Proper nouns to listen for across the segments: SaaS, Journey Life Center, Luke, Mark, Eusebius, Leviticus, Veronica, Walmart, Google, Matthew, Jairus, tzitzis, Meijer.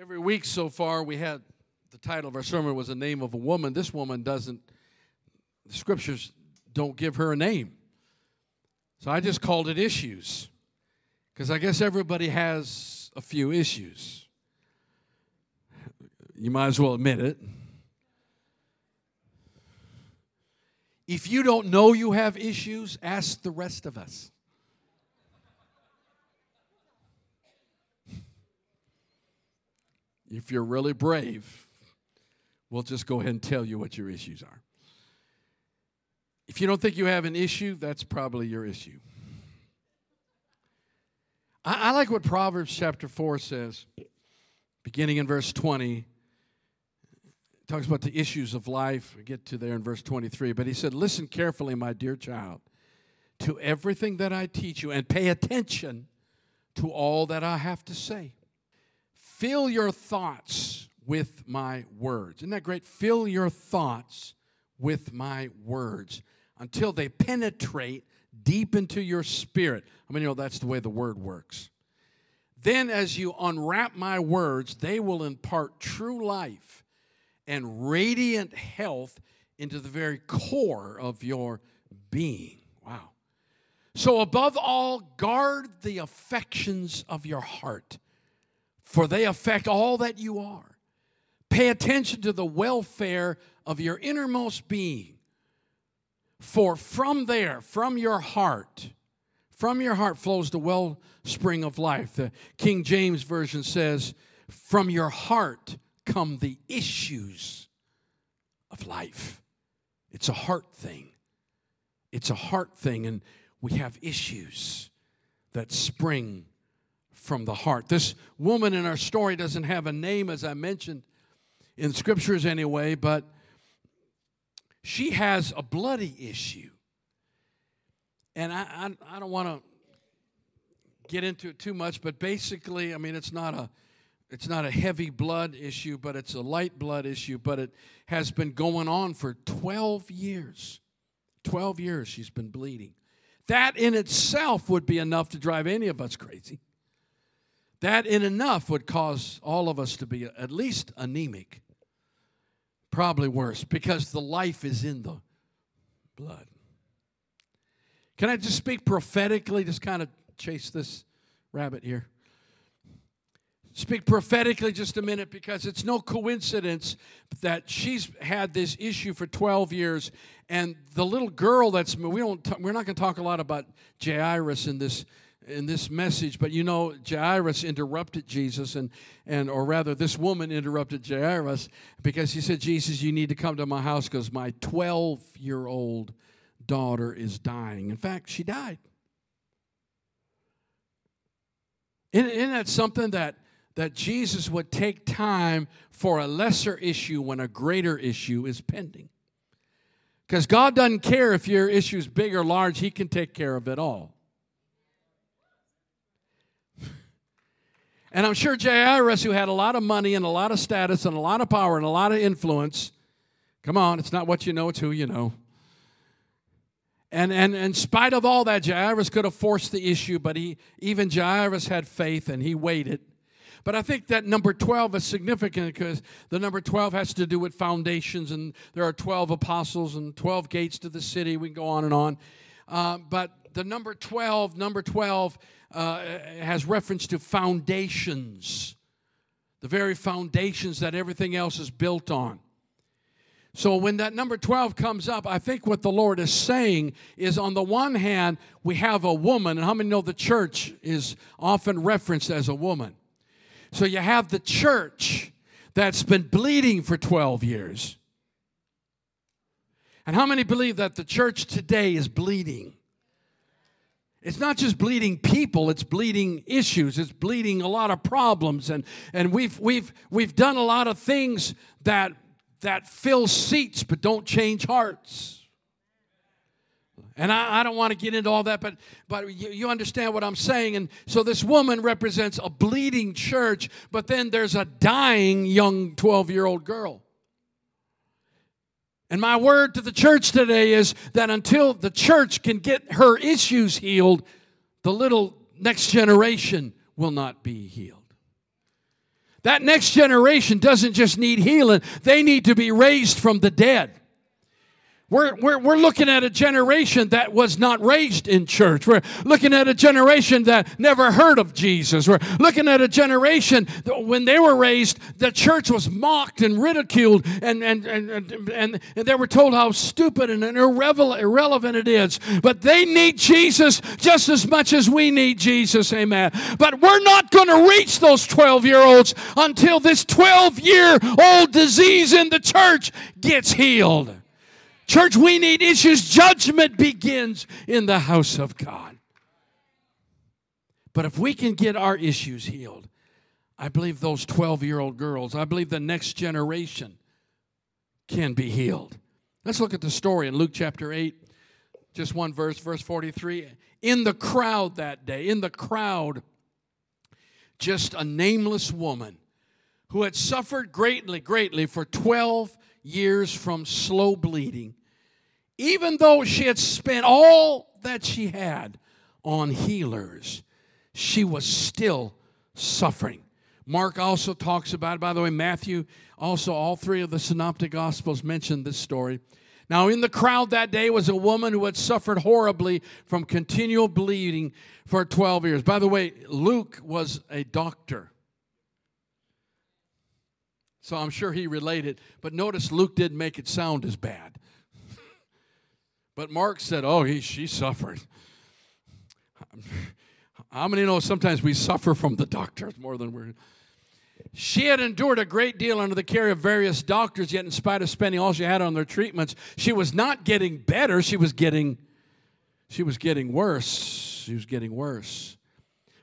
Every week so far, we had the title of our sermon was the name of a woman. This woman doesn't, the scriptures don't give her a name. So I just called it issues, because I guess everybody has a few issues. You might as well admit it. If you don't know you have issues, ask the rest of us. If you're really brave, we'll just go ahead and tell you what your issues are. If you don't think you have an issue, that's probably your issue. I like what Proverbs chapter 4 says, beginning in verse 20. It talks about the issues of life. We get to there in verse 23. But he said, listen carefully, my dear child, to everything that I teach you, and pay attention to all that I have to say. Fill your thoughts with my words. Isn't that great? Fill your thoughts with my words until they penetrate deep into your spirit. I mean, you know, that's the way the word works. Then as you unwrap my words, they will impart true life and radiant health into the very core of your being. Wow. So above all, guard the affections of your heart, for they affect all that you are. Pay attention to the welfare of your innermost being, for from there, from your heart flows the wellspring of life. The King James Version says, from your heart come the issues of life. It's a heart thing. It's a heart thing, and we have issues that spring from the heart. This woman in our story doesn't have a name, as I mentioned, in scriptures anyway, but she has a bloody issue. And I don't want to get into it too much, but basically, I mean, it's not a heavy blood issue, but it's a light blood issue, but it has been going on for 12 years. 12 years she's been bleeding. That in itself would be enough to drive any of us crazy. That in enough would cause all of us to be at least anemic, probably worse, because the life is in the blood. Can I just speak prophetically? Just kind of chase this rabbit here. Speak prophetically just a minute, because it's no coincidence that she's had this issue for 12 years, and the little girl we're not going to talk a lot about Jairus in this message, but you know, Jairus interrupted Jesus, or rather, this woman interrupted Jairus because she said, Jesus, you need to come to my house because my 12-year-old daughter is dying. In fact, she died. Isn't that something that Jesus would take time for a lesser issue when a greater issue is pending? Because God doesn't care if your issue is big or large. He can take care of it all. And I'm sure Jairus, who had a lot of money and a lot of status and a lot of power and a lot of influence, come on, it's not what you know, it's who you know. And in spite of all that, Jairus could have forced the issue, but even Jairus had faith and he waited. But I think that number 12 is significant because the number 12 has to do with foundations, and there are 12 apostles and 12 gates to the city. We can go on and on. But the number 12 has reference to foundations, the very foundations that everything else is built on. So when that number 12 comes up, I think what the Lord is saying is, on the one hand, we have a woman. And how many know the church is often referenced as a woman? So you have the church that's been bleeding for 12 years. And how many believe that the church today is bleeding? It's not just bleeding people, it's bleeding issues, it's bleeding a lot of problems, and we've done a lot of things that fill seats but don't change hearts. And I don't want to get into all that, but you understand what I'm saying. And so this woman represents a bleeding church, but then there's a dying young 12-year-old girl. And my word to the church today is that until the church can get her issues healed, the little next generation will not be healed. That next generation doesn't just need healing. They need to be raised from the dead. We're looking at a generation that was not raised in church. We're looking at a generation that never heard of Jesus. We're looking at a generation that when they were raised, the church was mocked and ridiculed, and they were told how stupid and irrelevant it is. But they need Jesus just as much as we need Jesus, amen. But we're not going to reach those 12-year-olds until this 12-year-old disease in the church gets healed. Church, we need issues. Judgment begins in the house of God. But if we can get our issues healed, I believe those 12-year-old girls, I believe the next generation can be healed. Let's look at the story in Luke chapter 8, just one verse, verse 43. In the crowd that day, just a nameless woman who had suffered greatly for 12 years from slow bleeding, even though she had spent all that she had on healers, she was still suffering. Mark also talks about it. By the way, Matthew, also all three of the synoptic gospels mention this story. Now, in the crowd that day was a woman who had suffered horribly from continual bleeding for 12 years. By the way, Luke was a doctor, so I'm sure he related. But notice Luke didn't make it sound as bad. But Mark said, she suffered. How many know sometimes we suffer from the doctors more than we're... She had endured a great deal under the care of various doctors, yet in spite of spending all she had on their treatments, she was not getting better. She was getting worse.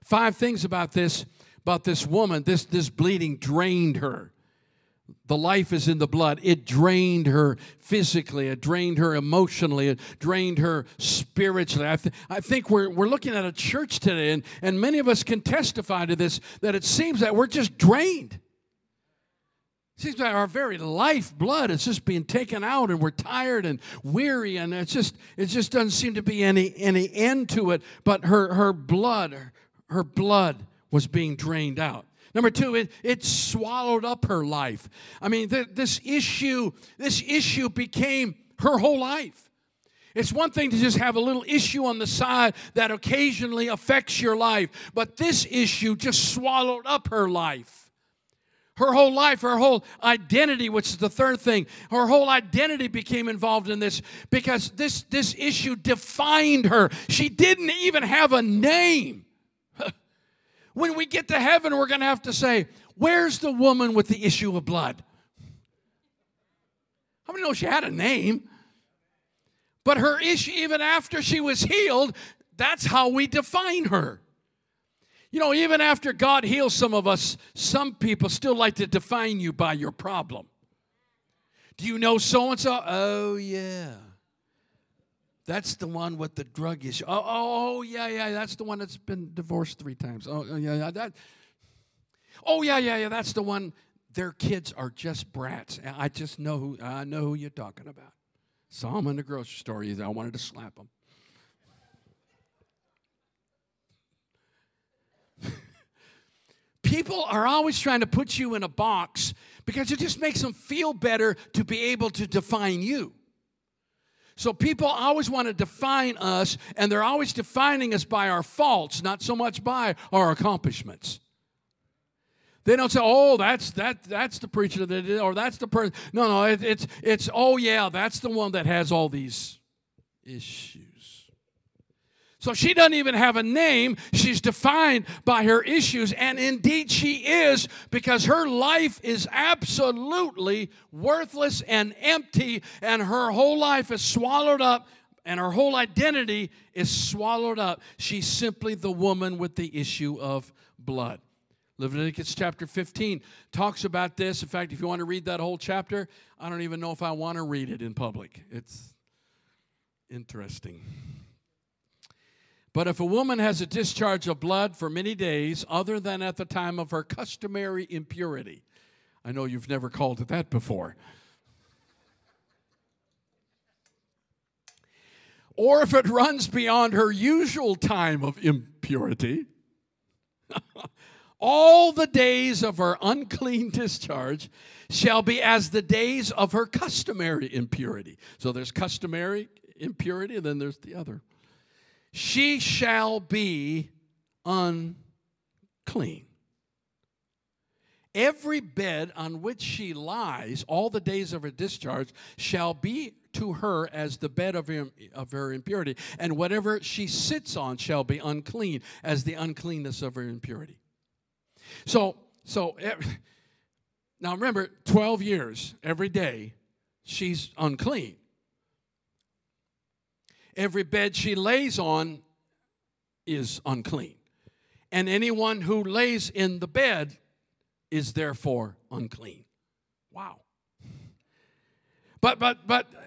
Five things about this woman. This bleeding drained her. The life is in the blood. It drained her physically. It drained her emotionally. It drained her spiritually. I think we're looking at a church today, and many of us can testify to this, that it seems that we're just drained. It seems that our very life blood is just being taken out, and we're tired and weary, and it just doesn't seem to be any end to it. But her blood was being drained out. Number two, it swallowed up her life. I mean, this issue became her whole life. It's one thing to just have a little issue on the side that occasionally affects your life, but this issue just swallowed up her life. Her whole life, her whole identity, which is the third thing, her whole identity became involved in this because this issue defined her. She didn't even have a name. When we get to heaven, we're going to have to say, where's the woman with the issue of blood? How many know she had a name? But her issue, even after she was healed, that's how we define her. You know, even after God heals some of us, some people still like to define you by your problem. Do you know so-and-so? Oh, yeah. That's the one with the drug issue. Oh, yeah, that's the one that's been divorced 3 times. Oh, yeah, that's the one. Their kids are just brats. I know who you're talking about. Saw them in the grocery store. I wanted to slap them. People are always trying to put you in a box because it just makes them feel better to be able to define you. So people always want to define us, and they're always defining us by our faults, not so much by our accomplishments. They don't say, that's the preacher that did, or that's the person. No, it's that's the one that has all these issues. So she doesn't even have a name. She's defined by her issues, and indeed she is, because her life is absolutely worthless and empty, and her whole life is swallowed up, and her whole identity is swallowed up. She's simply the woman with the issue of blood. Leviticus chapter 15 talks about this. In fact, if you want to read that whole chapter, I don't even know if I want to read it in public. It's interesting. But if a woman has a discharge of blood for many days, other than at the time of her customary impurity. I know you've never called it that before. Or if it runs beyond her usual time of impurity, all the days of her unclean discharge shall be as the days of her customary impurity. So there's customary impurity, and then there's the other. She shall be unclean. Every bed on which she lies, all the days of her discharge, shall be to her as the bed of her impurity. And whatever she sits on shall be unclean as the uncleanness of her impurity. So now remember, 12 years, every day, she's unclean. Every bed she lays on is unclean. And anyone who lays in the bed is therefore unclean. Wow. But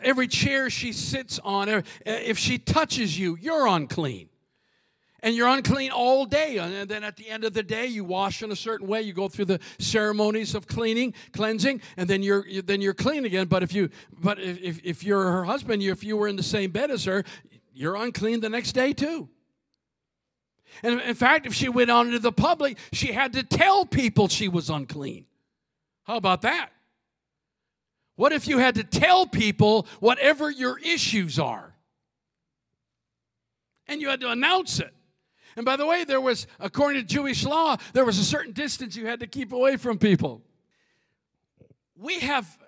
every chair she sits on, if she touches you, you're unclean. And you're unclean all day. And then at the end of the day, you wash in a certain way. You go through the ceremonies of cleansing, and then you're clean again. But if you're her husband, if you were in the same bed as her, you're unclean the next day too. And in fact, if she went out into the public, she had to tell people she was unclean. How about that? What if you had to tell people whatever your issues are? And you had to announce it. And by the way, there was, according to Jewish law, there was a certain distance you had to keep away from people. We have,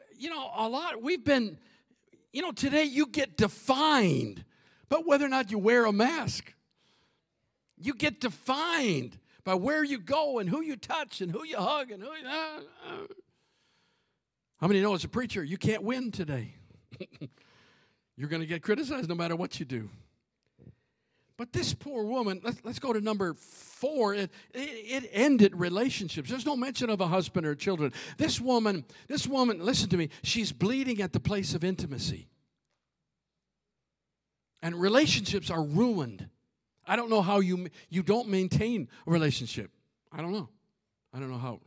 today you get defined by whether or not you wear a mask. You get defined by where you go and who you touch and who you hug and who you... How many know as a preacher, you can't win today? You're going to get criticized no matter what you do. But this poor woman, let's go to number 4. It ended relationships. There's no mention of a husband or children. This woman, listen to me, she's bleeding at the place of intimacy. And relationships are ruined. I don't know how you don't maintain a relationship. I don't know how.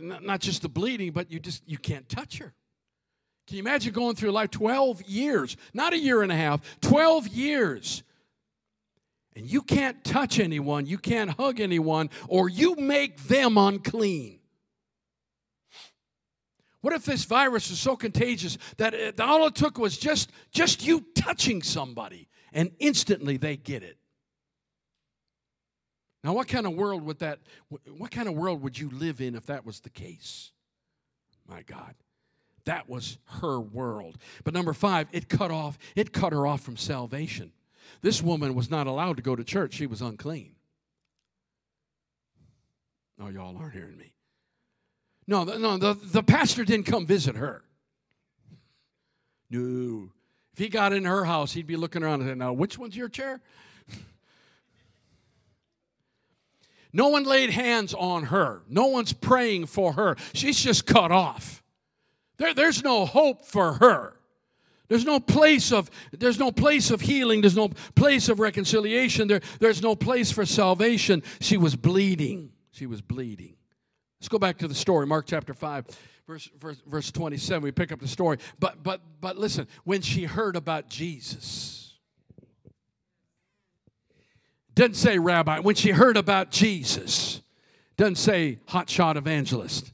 Not just the bleeding, but you can't touch her. Can you imagine going through life 12 years, not a year and a half, 12 years, and you can't touch anyone, you can't hug anyone, or you make them unclean? What if this virus is so contagious that all it took was just you touching somebody, and instantly they get it? Now, what kind of world would you live in if that was the case? My God, that was her world. But number 5, it cut her off from salvation. This woman was not allowed to go to church. She was unclean. No, y'all aren't hearing me. No, the pastor didn't come visit her. No. If he got in her house, he'd be looking around and saying, now, which one's your chair? No one laid hands on her. No one's praying for her. She's just cut off. There's no hope for her. There's no place of healing. There's no place of reconciliation. There's no place for salvation. She was bleeding. Let's go back to the story, Mark chapter 5, verse 27. We pick up the story. But listen, when she heard about Jesus... Doesn't say rabbi. When she heard about Jesus, doesn't say hotshot evangelist.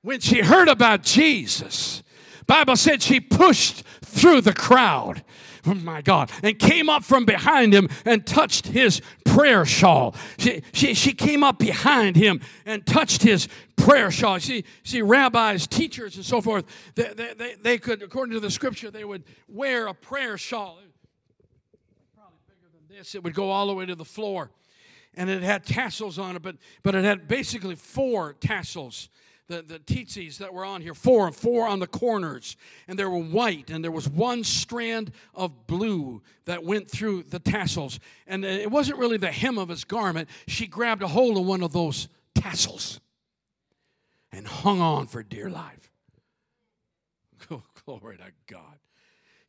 When she heard about Jesus, Bible said she pushed through the crowd. Oh my God. And came up from behind him and touched his prayer shawl. She came up behind him and touched his prayer shawl. See, rabbis, teachers, and so forth, they could, according to the scripture, they would wear a prayer shawl. It would go all the way to the floor, and it had tassels on it, but it had basically 4 tassels, the tzitzis that were on here, 4 on the corners, and they were white, and there was one strand of blue that went through the tassels, and it wasn't really the hem of his garment. She grabbed a hold of one of those tassels and hung on for dear life. Oh, glory to God.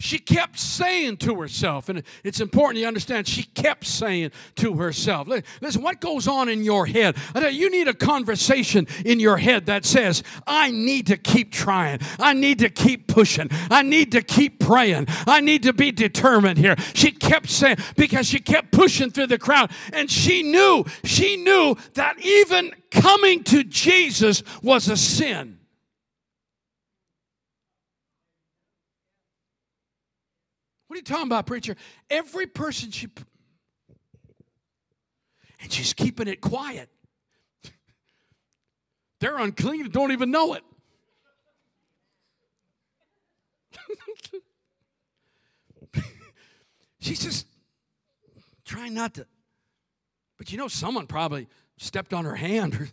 She kept saying to herself, and it's important you understand, she kept saying to herself. Listen, what goes on in your head? You need a conversation in your head that says, I need to keep trying. I need to keep pushing. I need to keep praying. I need to be determined here. She kept saying, because she kept pushing through the crowd, and she knew that even coming to Jesus was a sin. What are you talking about, preacher? Every person and she's keeping it quiet. They're unclean and don't even know it. She's just trying not to. But you know, someone probably stepped on her hand.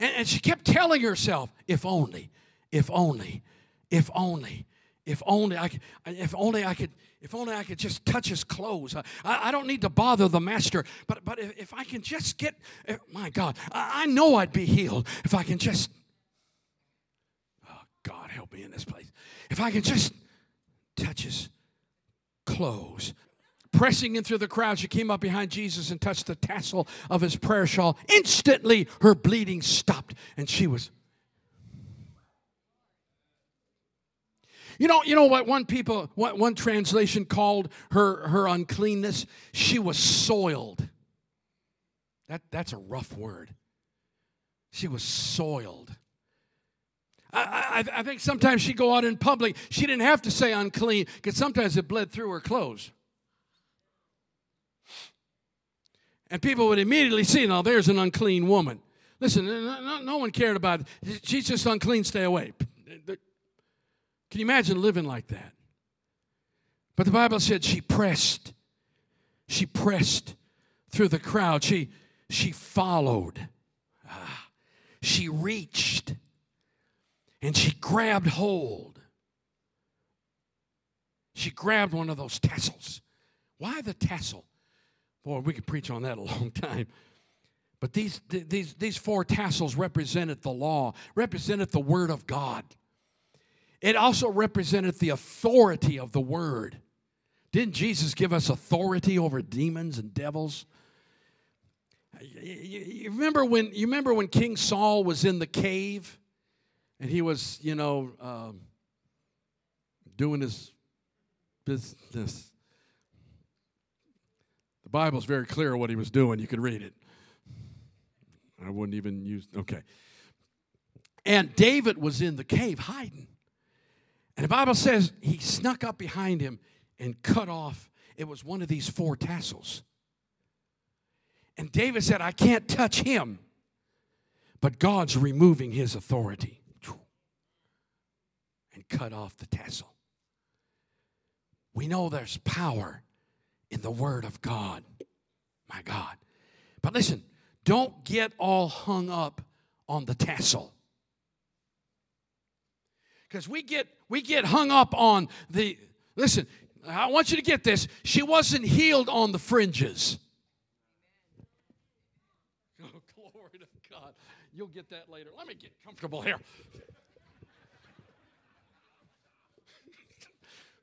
And she kept telling herself, if only, if only, if only. If only I could just touch his clothes. I don't need to bother the master, but if I can just get, my God, I know I'd be healed if I can just. Oh God, help me in this place. If I can just touch his clothes. Pressing in through the crowd, she came up behind Jesus and touched the tassel of his prayer shawl. Instantly, her bleeding stopped, and she was. You know what one translation called her uncleanness? She was soiled. That's a rough word. She was soiled. I think sometimes she'd go out in public. She didn't have to say unclean because sometimes it bled through her clothes. And people would immediately see, now there's an unclean woman. Listen, no one cared about it. She's just unclean, stay away. Can you imagine living like that? But the Bible said she pressed through the crowd. She followed. She reached. And she grabbed hold. She grabbed one of those tassels. Why the tassel? Boy, we could preach on that a long time. But these four tassels represented the law, represented the Word of God. It also represented the authority of the Word. Didn't Jesus give us authority over demons and devils? You remember when King Saul was in the cave, and he was, doing his business. The Bible's very clear what he was doing. You can read it. I wouldn't even use. Okay. And David was in the cave hiding. And the Bible says he snuck up behind him and cut off. It was one of these four tassels. And David said, I can't touch him. But God's removing his authority. And cut off the tassel. We know there's power in the Word of God. My God. But listen, don't get all hung up on the tassel. Because we get hung up on the, listen, I want you to get this. She wasn't healed on the fringes. Oh, glory to God. You'll get that later. Let me get comfortable here.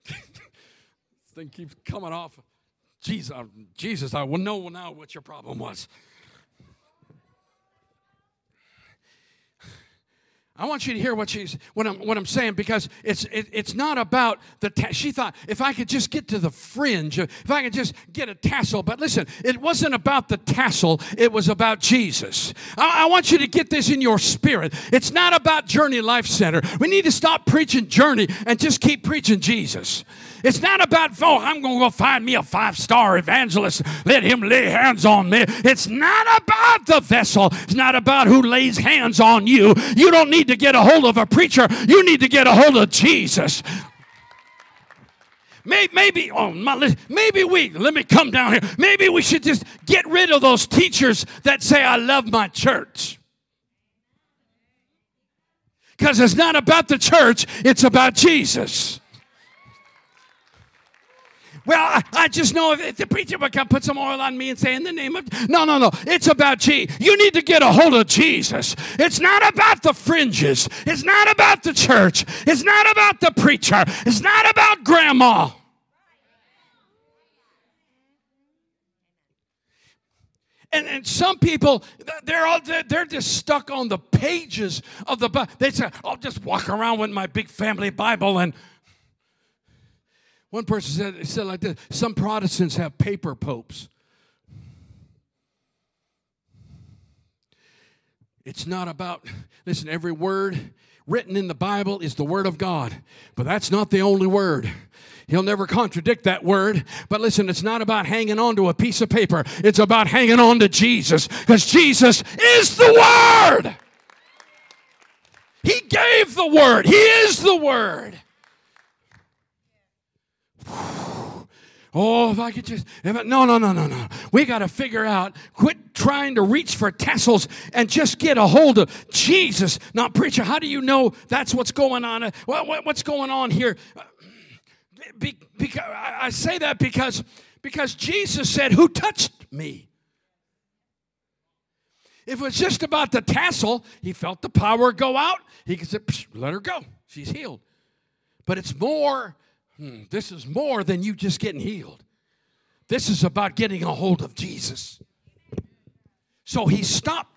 This thing keeps coming off. Jesus, I will know now what your problem was. I want you to hear what I'm saying, because it's not about the tassel. She thought, if I could just get to the fringe, if I could just get a tassel. But listen, it wasn't about the tassel. It was about Jesus. I want you to get this in your spirit. It's not about Journey Life Center. We need to stop preaching Journey and just keep preaching Jesus. It's not about, oh, I'm going to go find me a 5-star evangelist. Let him lay hands on me. It's not about the vessel. It's not about who lays hands on you. You don't need to get a hold of a preacher. You need to get a hold of Jesus. Maybe we should just get rid of those teachers that say, I love my church. Because it's not about the church. It's about Jesus. well, I just know if the preacher would come put some oil on me and say, in the name of... No. It's about Jesus. You need to get a hold of Jesus. It's not about the fringes. It's not about the church. It's not about the preacher. It's not about grandma. And some people, they're just stuck on the pages of the Bible. They say, I'll just walk around with my big family Bible. And one person said like this, some Protestants have paper popes. It's not about, listen, every word written in the Bible is the Word of God. But that's not the only word. He'll never contradict that word. But listen, it's not about hanging on to a piece of paper. It's about hanging on to Jesus. Because Jesus is the Word. He gave the Word. He is the Word. Oh, if I could just... No. We got to figure out, quit trying to reach for tassels and just get a hold of Jesus. Now, preacher, how do you know that's what's going on? What's going on here? Because I say that because Jesus said, who touched me? If it was just about the tassel, he felt the power go out. He could say, let her go. She's healed. But it's more... this is more than you just getting healed. This is about getting a hold of Jesus. So he stopped.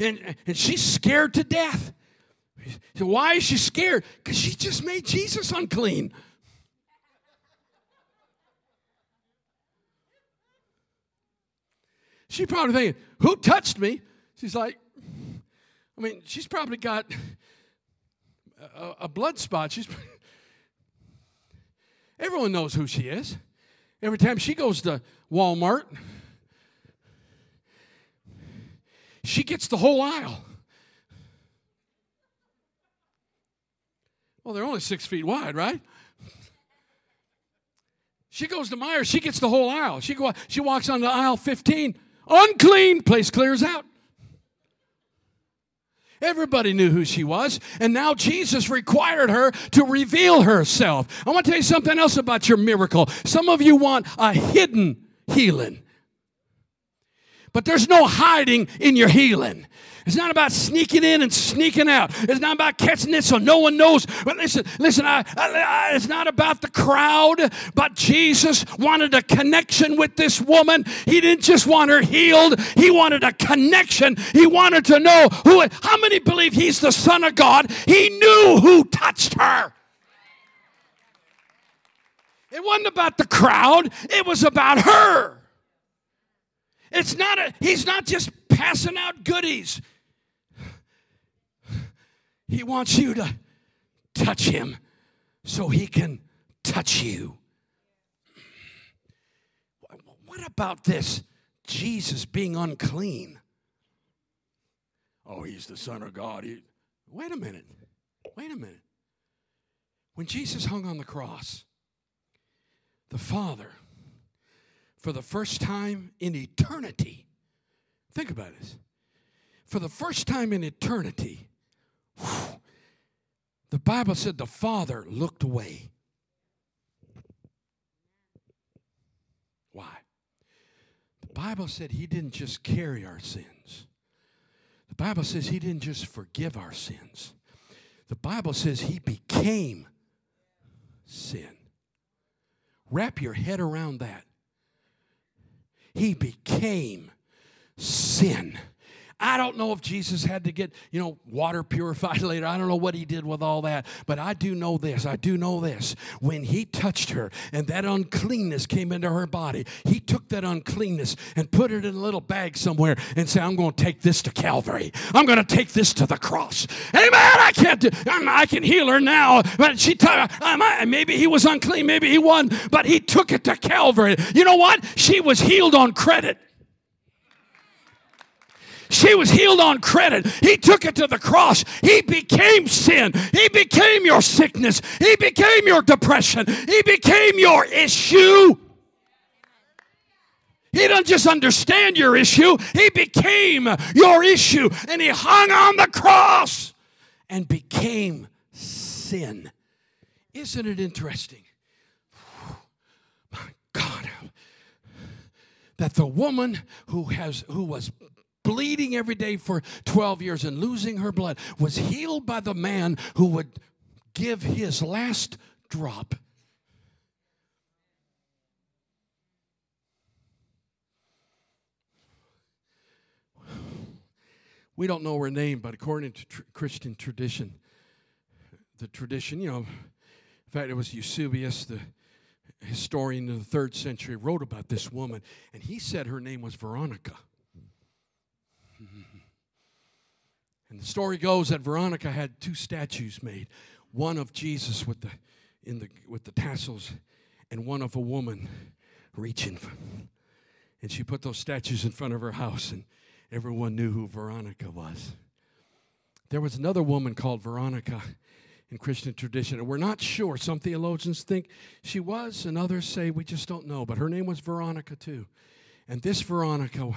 And she's scared to death. So why is she scared? Because she just made Jesus unclean. She's probably thinking, who touched me? She's like, I mean, she's probably got a blood spot. She's... Everyone knows who she is. Every time she goes to Walmart, she gets the whole aisle. Well, they're only 6 feet wide, right? She goes to Meijer, she gets the whole aisle. She walks onto aisle 15, unclean, place clears out. Everybody knew who she was, and now Jesus required her to reveal herself. I want to tell you something else about your miracle. Some of you want a hidden healing, but there's no hiding in your healing. It's not about sneaking in and sneaking out. It's not about catching it so no one knows. But listen. It's not about the crowd. But Jesus wanted a connection with this woman. He didn't just want her healed. He wanted a connection. He wanted to know who. How many believe he's the Son of God? He knew who touched her. It wasn't about the crowd. It was about her. It's not. He's not just passing out goodies. He wants you to touch him so he can touch you. What about this Jesus being unclean? Oh, he's the Son of God. Wait a minute. When Jesus hung on the cross, the Father, for the first time in eternity, think about this. For the first time in eternity, the Bible said the Father looked away. Why? The Bible said he didn't just carry our sins. The Bible says he didn't just forgive our sins. The Bible says he became sin. Wrap your head around that. He became sin. I don't know if Jesus had to get, water purified later. I don't know what he did with all that. But I do know this. When he touched her and that uncleanness came into her body, he took that uncleanness and put it in a little bag somewhere and said, I'm going to take this to Calvary. I'm going to take this to the cross. Amen. I can heal her now. But maybe he was unclean. Maybe he wasn't. But he took it to Calvary. You know what? She was healed on credit. She was healed on credit. He took it to the cross. He became sin. He became your sickness. He became your depression. He became your issue. He doesn't just understand your issue. He became your issue. And he hung on the cross and became sin. Isn't it interesting? My that the woman who was bleeding every day for 12 years and losing her blood was healed by the man who would give his last drop. We don't know her name, but according to Christian tradition, in fact, it was Eusebius, the historian of the 3rd century, wrote about this woman, and he said her name was Veronica. And the story goes that Veronica had 2 statues made, one of Jesus with the tassels and one of a woman reaching. And she put those statues in front of her house, and everyone knew who Veronica was. There was another woman called Veronica in Christian tradition, and we're not sure. Some theologians think she was, and others say we just don't know, but her name was Veronica too. And this Veronica,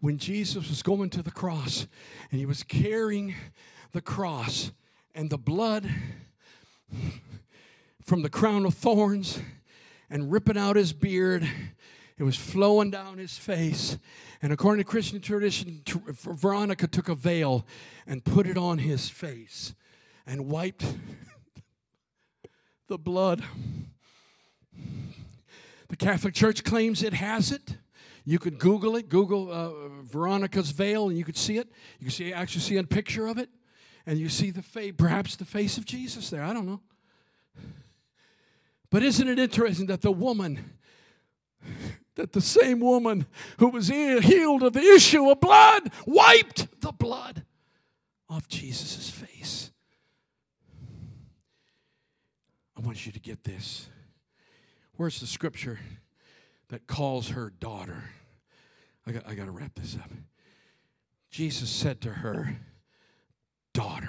when Jesus was going to the cross, and he was carrying the cross, and the blood from the crown of thorns, and ripping out his beard, it was flowing down his face. And according to Christian tradition, Veronica took a veil and put it on his face and wiped the blood. The Catholic Church claims it has it. You could Google it. Google Veronica's veil, and you could see it. You can actually see a picture of it, and you see the face, perhaps the face of Jesus there. I don't know. But isn't it interesting that the same woman who was healed of the issue of blood wiped the blood off Jesus' face? I want you to get this. Where's the scripture that calls her daughter? I got to wrap this up. Jesus said to her, "Daughter."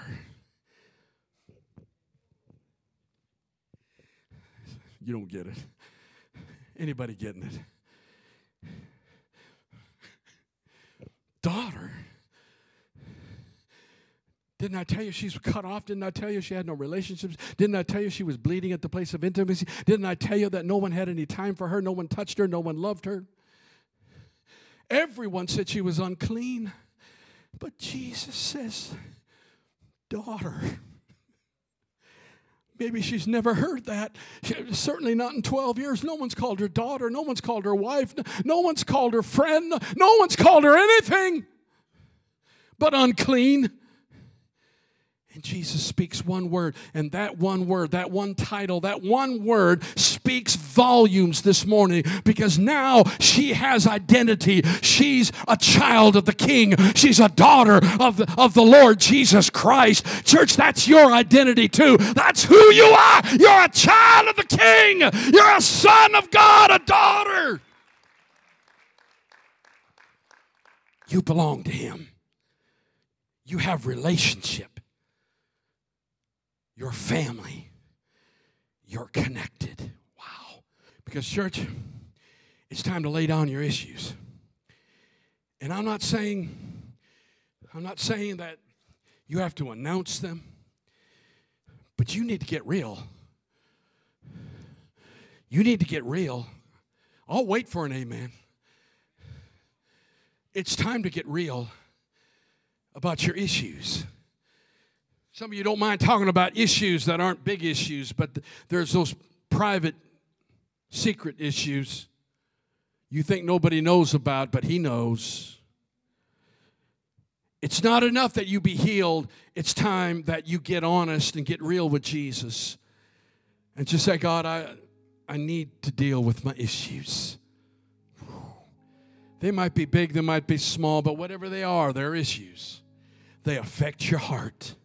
You don't get it. Anybody getting it? Daughter. Didn't I tell you she's cut off? Didn't I tell you she had no relationships? Didn't I tell you she was bleeding at the place of intimacy? Didn't I tell you that no one had any time for her? No one touched her. No one loved her. Everyone said she was unclean. But Jesus says, "Daughter." Maybe she's never heard that. Certainly not in 12 years. No one's called her daughter. No one's called her wife. No one's called her friend. No one's called her anything but unclean. And Jesus speaks one word, and that one word, that one title, that one word speaks volumes this morning, because now she has identity. She's a child of the King. She's a daughter of the Lord Jesus Christ. Church, that's your identity too. That's who you are. You're a child of the King. You're a son of God, a daughter. You belong to him. You have relationship. Your family, you're connected. Wow. Because, church, it's time to lay down your issues. And I'm not saying that you have to announce them, but you need to get real. You need to get real. I'll wait for an amen. It's time to get real about your issues. Some of you don't mind talking about issues that aren't big issues, but there's those private, secret issues you think nobody knows about, but he knows. It's not enough that you be healed. It's time that you get honest and get real with Jesus and just say, "God, I need to deal with my issues." They might be big, they might be small, but whatever they are, they're issues. They affect your heart.